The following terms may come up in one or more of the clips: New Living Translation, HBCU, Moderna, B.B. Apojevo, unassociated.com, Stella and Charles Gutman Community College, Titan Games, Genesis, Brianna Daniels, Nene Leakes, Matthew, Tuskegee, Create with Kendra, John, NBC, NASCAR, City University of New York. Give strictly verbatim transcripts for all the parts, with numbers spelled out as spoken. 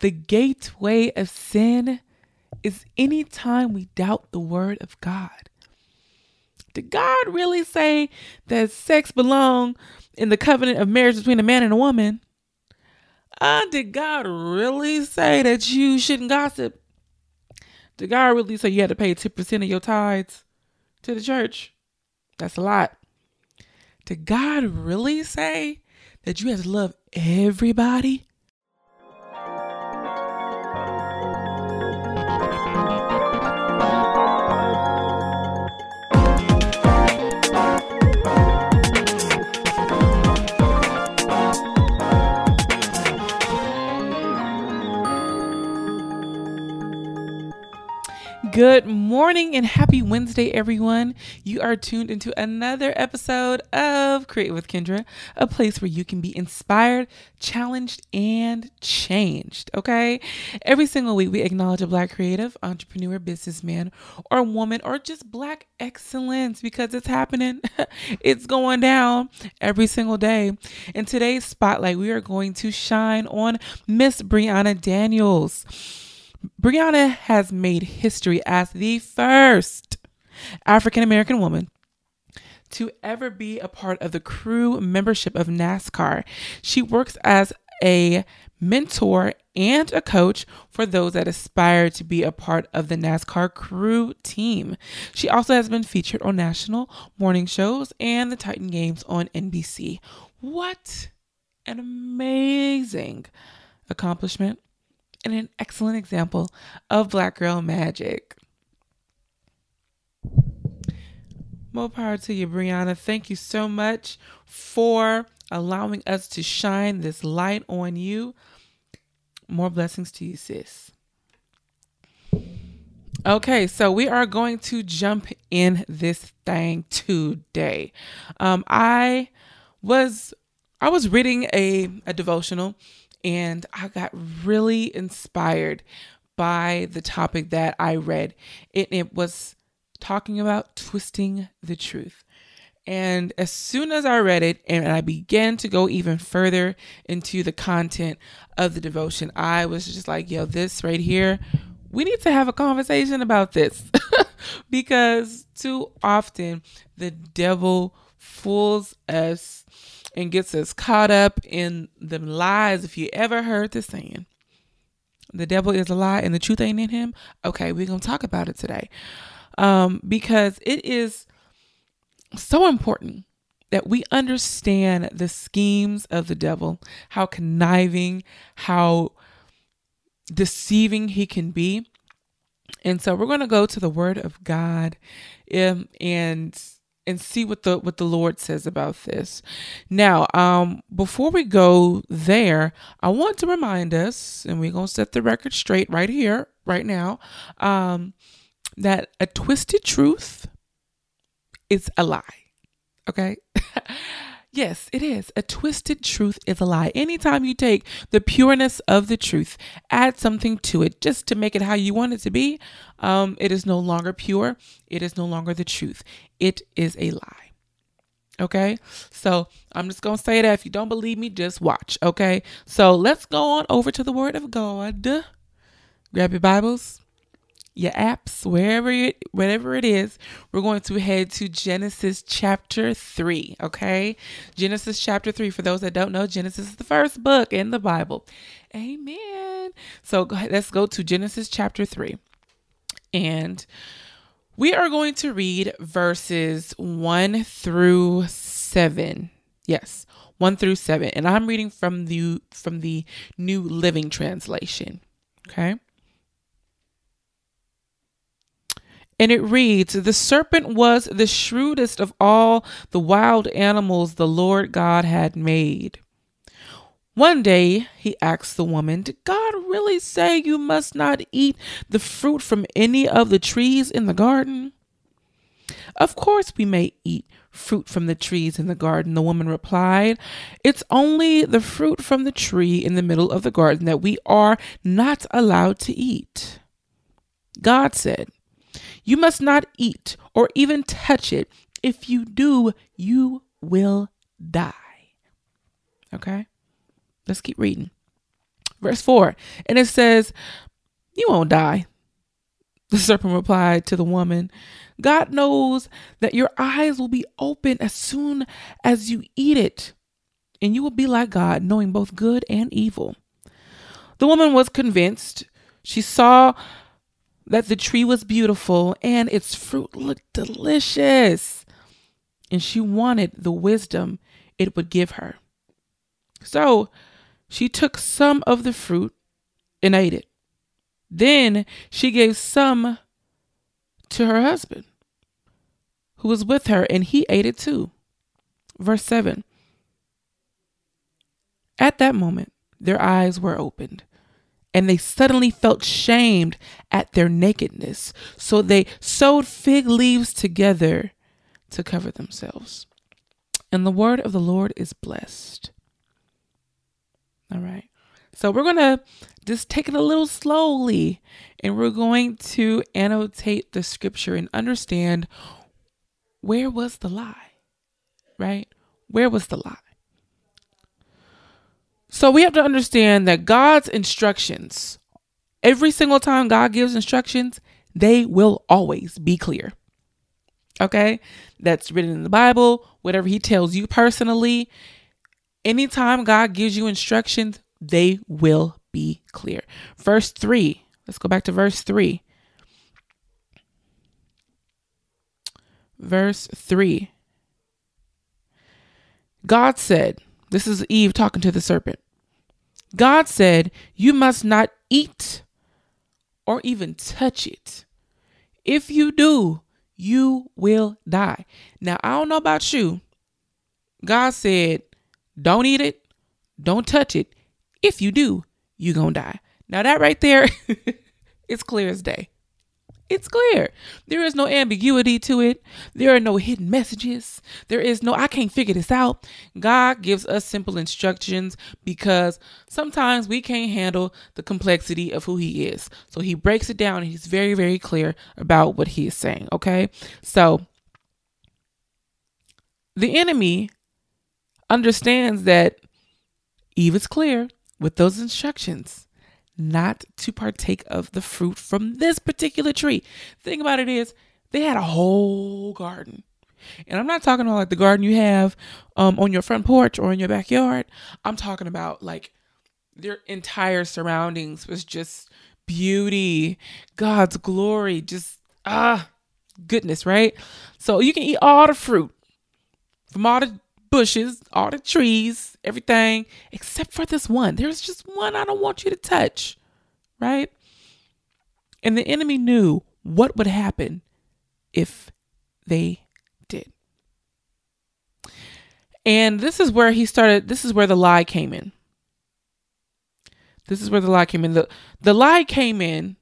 The gateway of sin is any time we doubt the word of God. Did God really say that sex belong in the covenant of marriage between a man and a woman? Uh, did God really say that you shouldn't gossip? Did God really say you had to pay ten percent of your tithes to the church? That's a lot. Did God really say that you have to love everybody? Good morning and happy Wednesday, everyone. You are tuned into another episode of Create with Kendra, a place where you can be inspired, challenged, and changed, okay? Every single week, we acknowledge a Black creative, entrepreneur, businessman, or woman, or just Black excellence because it's happening. It's going down every single day. In today's spotlight, we are going to shine on Miss Brianna Daniels. Brianna has made history as the first African-American woman to ever be a part of the crew membership of NASCAR. She works as a mentor and a coach for those that aspire to be a part of the NASCAR crew team. She also has been featured on national morning shows and the Titan Games on N B C. What an amazing accomplishment and an excellent example of Black girl magic. More power to you, Brianna. Thank you so much for allowing us to shine this light on you. More blessings to you, sis. Okay, so we are going to jump in this thing today. Um, I was I was reading a, a devotional, and I got really inspired by the topic that I read. It, it was talking about twisting the truth. And as soon as I read it and I began to go even further into the content of the devotion, I was just like, yo, this right here, we need to have a conversation about this. Because too often the devil fools us and gets us caught up in the lies. If you ever heard the saying, the devil is a lie and the truth ain't in him. Okay, we're going to talk about it today. Um, because it is so important that we understand the schemes of the devil, how conniving, how deceiving he can be. And so we're going to go to the word of God um, and and see what the what the Lord says about this. Now, um, before we go there, I want to remind us, and we're going to set the record straight right here, right now, um, that a twisted truth is a lie. Okay? Yes, it is. A twisted truth is a lie. Anytime you take the pureness of the truth, add something to it just to make it how you want it to be, um, it is no longer pure. It is no longer the truth. It is a lie. Okay? So I'm just going to say that. If you don't believe me, just watch. Okay? So let's go on over to the Word of God. Grab your Bibles, your apps, wherever you, whatever it is. We're going to head to Genesis chapter three, okay? Genesis chapter three. For those that don't know, Genesis is the first book in the Bible. Amen. So go ahead, let's go to Genesis chapter three. And we are going to read verses one through seven. Yes, one through seven. And I'm reading from the from the New Living Translation, okay? And it reads, "The serpent was the shrewdest of all the wild animals the Lord God had made. One day he asked the woman, 'Did God really say you must not eat the fruit from any of the trees in the garden?' 'Of course we may eat fruit from the trees in the garden,' the woman replied. 'It's only the fruit from the tree in the middle of the garden that we are not allowed to eat.' God said, 'You must not eat or even touch it. If you do, you will die.'" Okay? Let's keep reading. verse four. And it says, "You won't die." The serpent replied to the woman, "God knows that your eyes will be open as soon as you eat it, and you will be like God, knowing both good and evil." The woman was convinced. She saw that the tree was beautiful and its fruit looked delicious, and she wanted the wisdom it would give her. So she took some of the fruit and ate it. Then she gave some to her husband, who was with her, and he ate it too. Verse seven. At that moment, their eyes were opened, and they suddenly felt shamed at their nakedness. So they sewed fig leaves together to cover themselves. And the word of the Lord is blessed. All right. So we're going to just take it a little slowly, and we're going to annotate the scripture and understand, where was the lie, right? Where was the lie? So we have to understand that God's instructions, every single time God gives instructions, they will always be clear. Okay? That's written in the Bible, whatever he tells you personally. Anytime God gives you instructions, they will be clear. Verse three. Let's go back to verse three. Verse three. God said, this is Eve talking to the serpent. God said, "You must not eat or even touch it. If you do, you will die." Now, I don't know about you. God said, don't eat it. Don't touch it. If you do, you're going to die. Now that right there, it's clear as day. It's clear. There is no ambiguity to it. There are no hidden messages. There is no, I can't figure this out. God gives us simple instructions because sometimes we can't handle the complexity of who he is. So he breaks it down, and he's very, very clear about what he is saying. Okay. So the enemy understands that Eve is clear with those instructions not to partake of the fruit from this particular tree. The thing about it is, they had a whole garden. And I'm not talking about like the garden you have um, on your front porch or in your backyard. I'm talking about like their entire surroundings was just beauty, God's glory, just ah, goodness, right? So you can eat all the fruit from all the bushes, all the trees, everything, except for this one. There's just one I don't want you to touch, right? And the enemy knew what would happen if they did. And this is where he started. This is where the lie came in. This is where the lie came in. The, the lie came in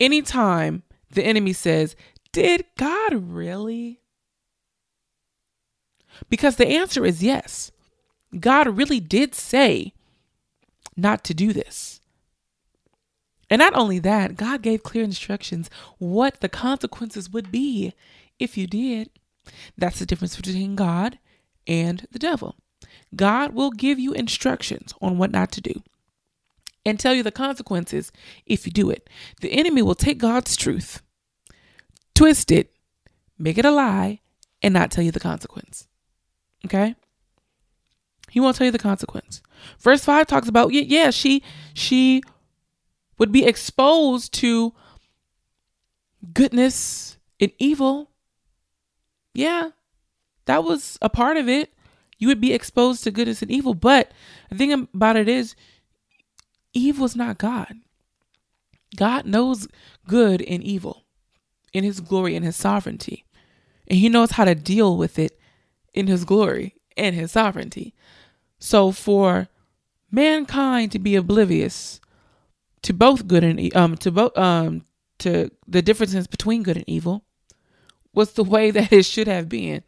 anytime the enemy says, "Did God really?" Because the answer is yes. God really did say not to do this. And not only that, God gave clear instructions what the consequences would be if you did. That's the difference between God and the devil. God will give you instructions on what not to do and tell you the consequences if you do it. The enemy will take God's truth, twist it, make it a lie, and not tell you the consequence. Okay? He won't tell you the consequence. Verse five talks about, yeah, she she would be exposed to goodness and evil. Yeah, that was a part of it. You would be exposed to goodness and evil. But the thing about it is, Eve was not God. God knows good and evil in his glory and his sovereignty. And he knows how to deal with it in his glory and his sovereignty. So for mankind to be oblivious to both good and um to both um to the differences between good and evil was the way that it should have been.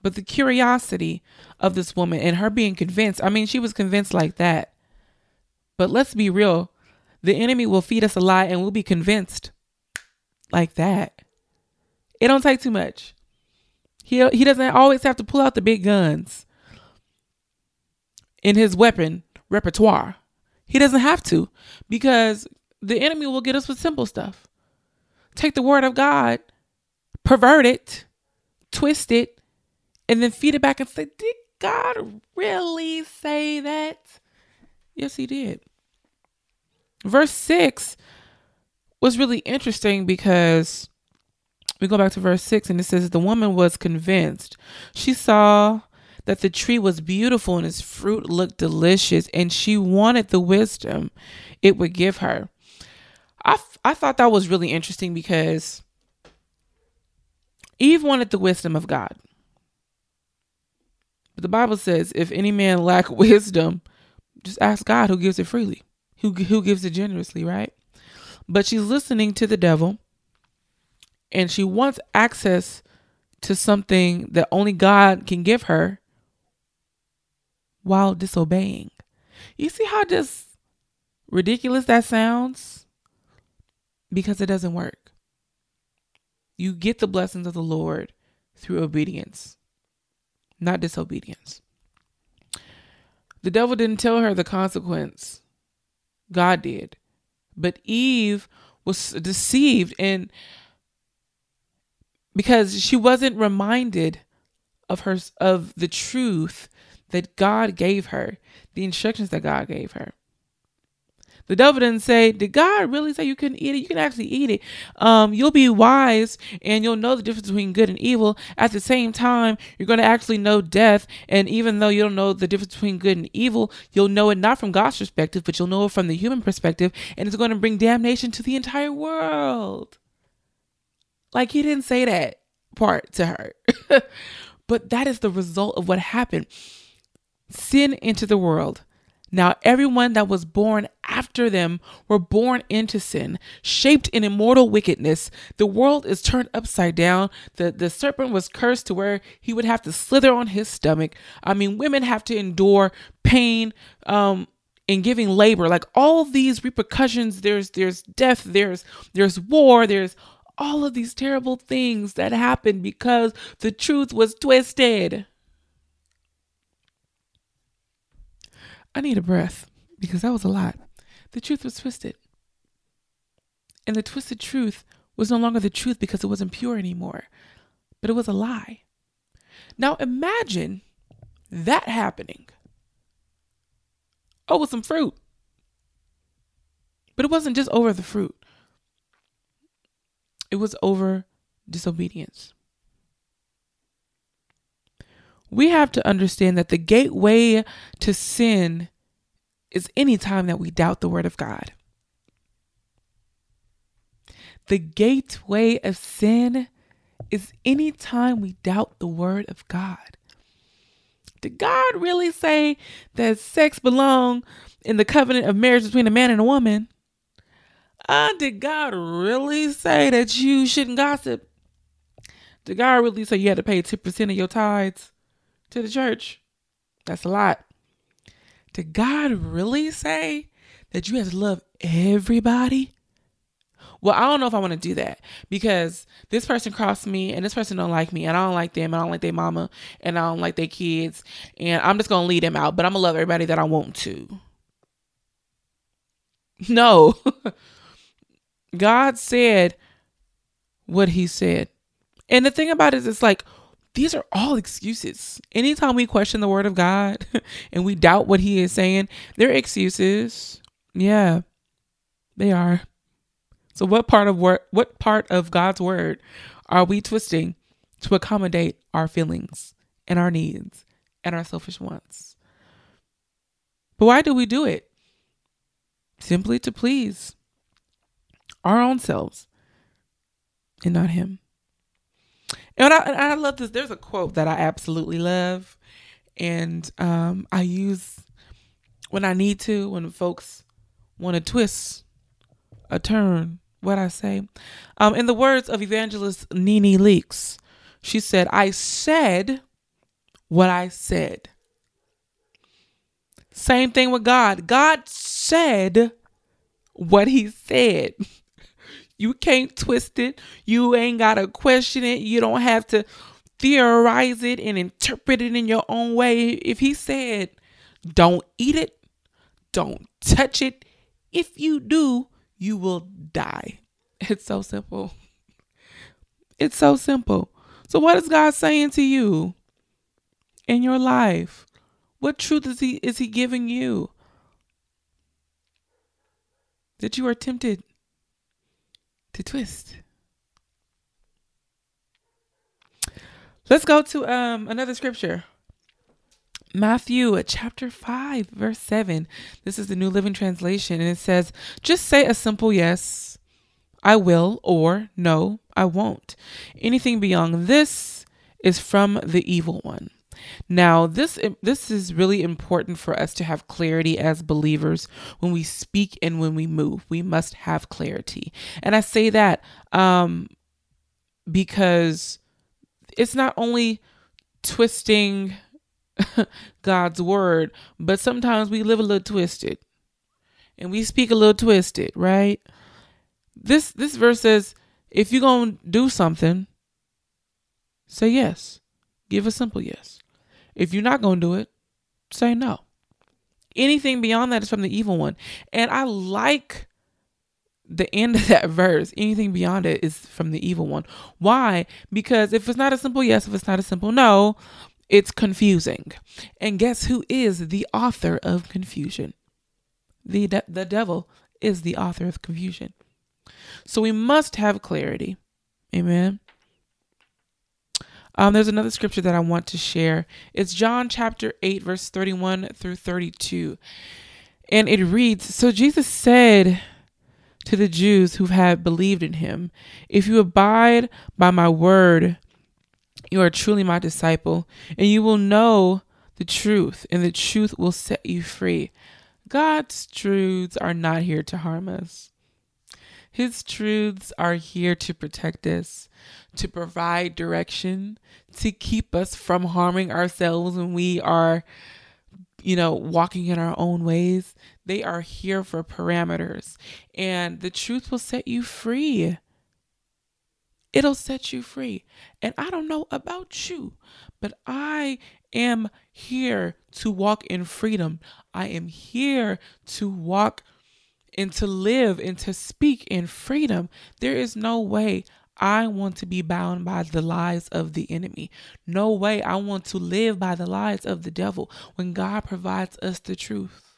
But the curiosity of this woman and her being convinced, I mean, she was convinced like that. But let's be real. The enemy will feed us a lie and we'll be convinced like that. It don't take too much. He he doesn't always have to pull out the big guns in his weapon repertoire. He doesn't have to, because the enemy will get us with simple stuff. Take the word of God, pervert it, twist it, and then feed it back and say, did God really say that? Yes, he did. Verse six was really interesting because we go back to verse six and it says, the woman was convinced. She saw that the tree was beautiful and its fruit looked delicious, and she wanted the wisdom it would give her. I, f- I thought that was really interesting because Eve wanted the wisdom of God. But the Bible says, if any man lack wisdom, just ask God, who gives it freely, who, who gives it generously, right? But she's listening to the devil, and she wants access to something that only God can give her while disobeying. You see how just ridiculous that sounds? Because it doesn't work. You get the blessings of the Lord through obedience, not disobedience. The devil didn't tell her the consequence. God did. But Eve was deceived, and because she wasn't reminded of her, of the truth that God gave her, the instructions that God gave her. The devil didn't say, did God really say you couldn't eat it? You can actually eat it. Um, you'll be wise and you'll know the difference between good and evil. At the same time, you're going to actually know death. And even though you don't know the difference between good and evil, you'll know it not from God's perspective, but you'll know it from the human perspective. And it's going to bring damnation to the entire world. Like, he didn't say that part to her. But that is the result of what happened. Sin entered the world. Now, everyone that was born after them were born into sin, shaped in immortal wickedness. The world is turned upside down. The, the serpent was cursed to where he would have to slither on his stomach. I mean, women have to endure pain, um, in giving labor. Like, all these repercussions, there's, there's death, there's, there's war, there's all of these terrible things that happened because the truth was twisted. I need a breath because that was a lot. The truth was twisted. And the twisted truth was no longer the truth because it wasn't pure anymore, but it was a lie. Now imagine that happening. Oh, with some fruit. But it wasn't just over the fruit. It was over disobedience. We have to understand that the gateway to sin is any time that we doubt the word of God. The gateway of sin is any time we doubt the word of God. Did God really say that sex belong in the covenant of marriage between a man and a woman? Uh, did God really say that you shouldn't gossip? Did God really say you had to pay ten percent of your tithes to the church? That's a lot. Did God really say that you have to love everybody? Well, I don't know if I want to do that because this person crossed me and this person don't like me and I don't like them and I don't like their mama and I don't like their kids and I'm just going to leave them out, but I'm going to love everybody that I want to. No. God said what he said. And the thing about it is, it's like, these are all excuses. Anytime we question the word of God and we doubt what he is saying, they're excuses. Yeah, they are. So what part of wor- what part of God's word are we twisting to accommodate our feelings and our needs and our selfish wants? But why do we do it? Simply to please our own selves and not him. And I, and I love this. There's a quote that I absolutely love. And um, I use when I need to, when folks want to twist a turn, what I say. Um, in the words of evangelist Nene Leakes, she said, I said what I said. Same thing with God. God said what he said. You can't twist it. You ain't got to question it. You don't have to theorize it and interpret it in your own way. If he said, don't eat it, don't touch it. If you do, you will die. It's so simple. It's so simple. So what is God saying to you in your life? What truth is he is he giving you? That you are tempted to twist. Let's go to um, another scripture. Matthew chapter five, verse seven. This is the New Living Translation. And it says, just say a simple yes, I will, or no, I won't. Anything beyond this is from the evil one. Now, this this is really important for us to have clarity as believers when we speak and when we move. We must have clarity. And I say that um, because it's not only twisting God's word, but sometimes we live a little twisted and we speak a little twisted, right? This this verse says, if you're going to do something, say yes. Give a simple yes. If you're not going to do it, say no. Anything beyond that is from the evil one. And I like the end of that verse. Anything beyond it is from the evil one. Why? Because if it's not a simple yes, if it's not a simple no, it's confusing. And guess who is the author of confusion? The, de- the devil is the author of confusion. So we must have clarity. Amen. Um, there's another scripture that I want to share. It's John chapter eight, verse thirty-one through thirty-two. And it reads, so Jesus said to the Jews who had believed in him, if you abide by my word, you are truly my disciple, and you will know the truth, and the truth will set you free. God's truths are not here to harm us. His truths are here to protect us, to provide direction, to keep us from harming ourselves when we are, you know, walking in our own ways. They are here for parameters, and the truth will set you free. It'll set you free. And I don't know about you, but I am here to walk in freedom. I am here to walk and to live and to speak in freedom. There is no way I want to be bound by the lies of the enemy. No way I want to live by the lies of the devil when God provides us the truth.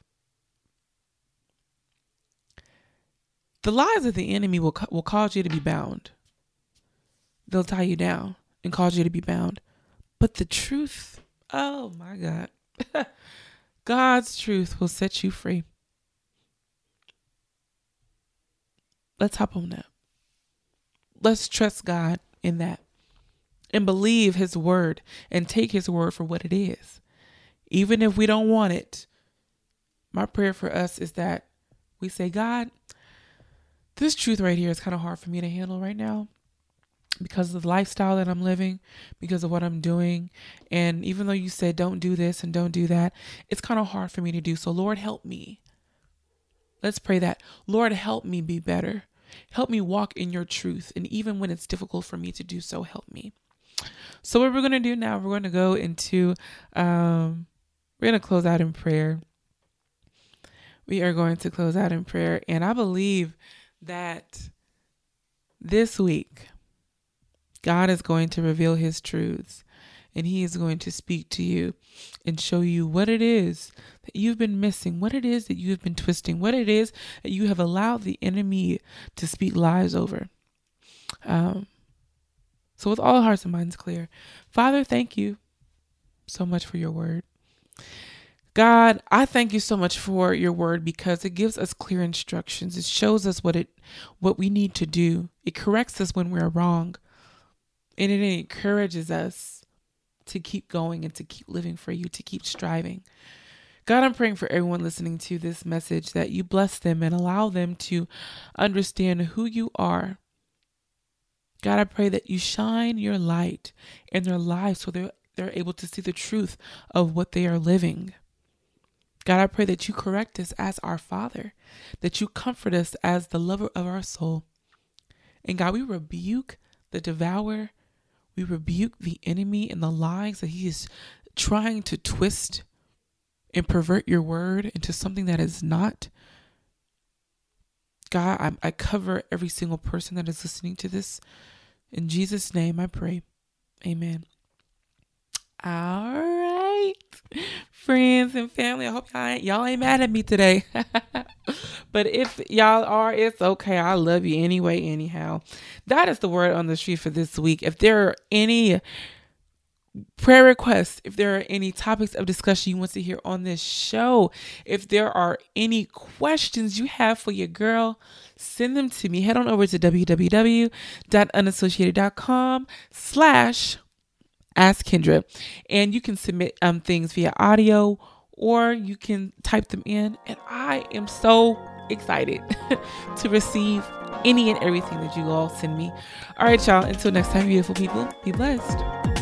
The lies of the enemy will, will cause you to be bound. They'll tie you down and cause you to be bound. But the truth, oh my God, God's truth will set you free. Let's hop on that. Let's trust God in that and believe his word and take his word for what it is. Even if we don't want it, my prayer for us is that we say, God, this truth right here is kind of hard for me to handle right now because of the lifestyle that I'm living, because of what I'm doing. And even though you said, don't do this and don't do that, it's kind of hard for me to do. So Lord, help me. Let's pray that. Lord, help me be better. Help me walk in your truth. And even when it's difficult for me to do so, help me. So what we're going to do now, we're going to go into, um, we're going to close out in prayer. We are going to close out in prayer. And I believe that this week, God is going to reveal his truths. And he is going to speak to you and show you what it is that you've been missing, what it is that you've been twisting, what it is that you have allowed the enemy to speak lies over. Um, so with all hearts and minds clear, Father, thank you so much for your word. God, I thank you so much for your word because it gives us clear instructions. It shows us what it, what we need to do. It corrects us when we're wrong, and it encourages us to keep going and to keep living for you, to keep striving. God, I'm praying for everyone listening to this message that you bless them and allow them to understand who you are. God, I pray that you shine your light in their lives so they're, they're able to see the truth of what they are living. God, I pray that you correct us as our Father, that you comfort us as the lover of our soul. And God, we rebuke the devourer. We rebuke the enemy and the lies that he is trying to twist and pervert your word into something that is not, God, I, I cover every single person that is listening to this. In Jesus' name I pray. Amen. All right, friends and family, I hope y'all ain't, y'all ain't mad at me today. But if y'all are, it's okay. I love you anyway, anyhow. That is the word on the street for this week. If there are any prayer requests, if there are any topics of discussion you want to hear on this show, if there are any questions you have for your girl, send them to me. Head on over to www.unassociated.com slash Ask Kendra, and you can submit um things via audio, or you can type them in, and I am so excited to receive any and everything that you all send me. All right, y'all, until next time, beautiful people, be blessed.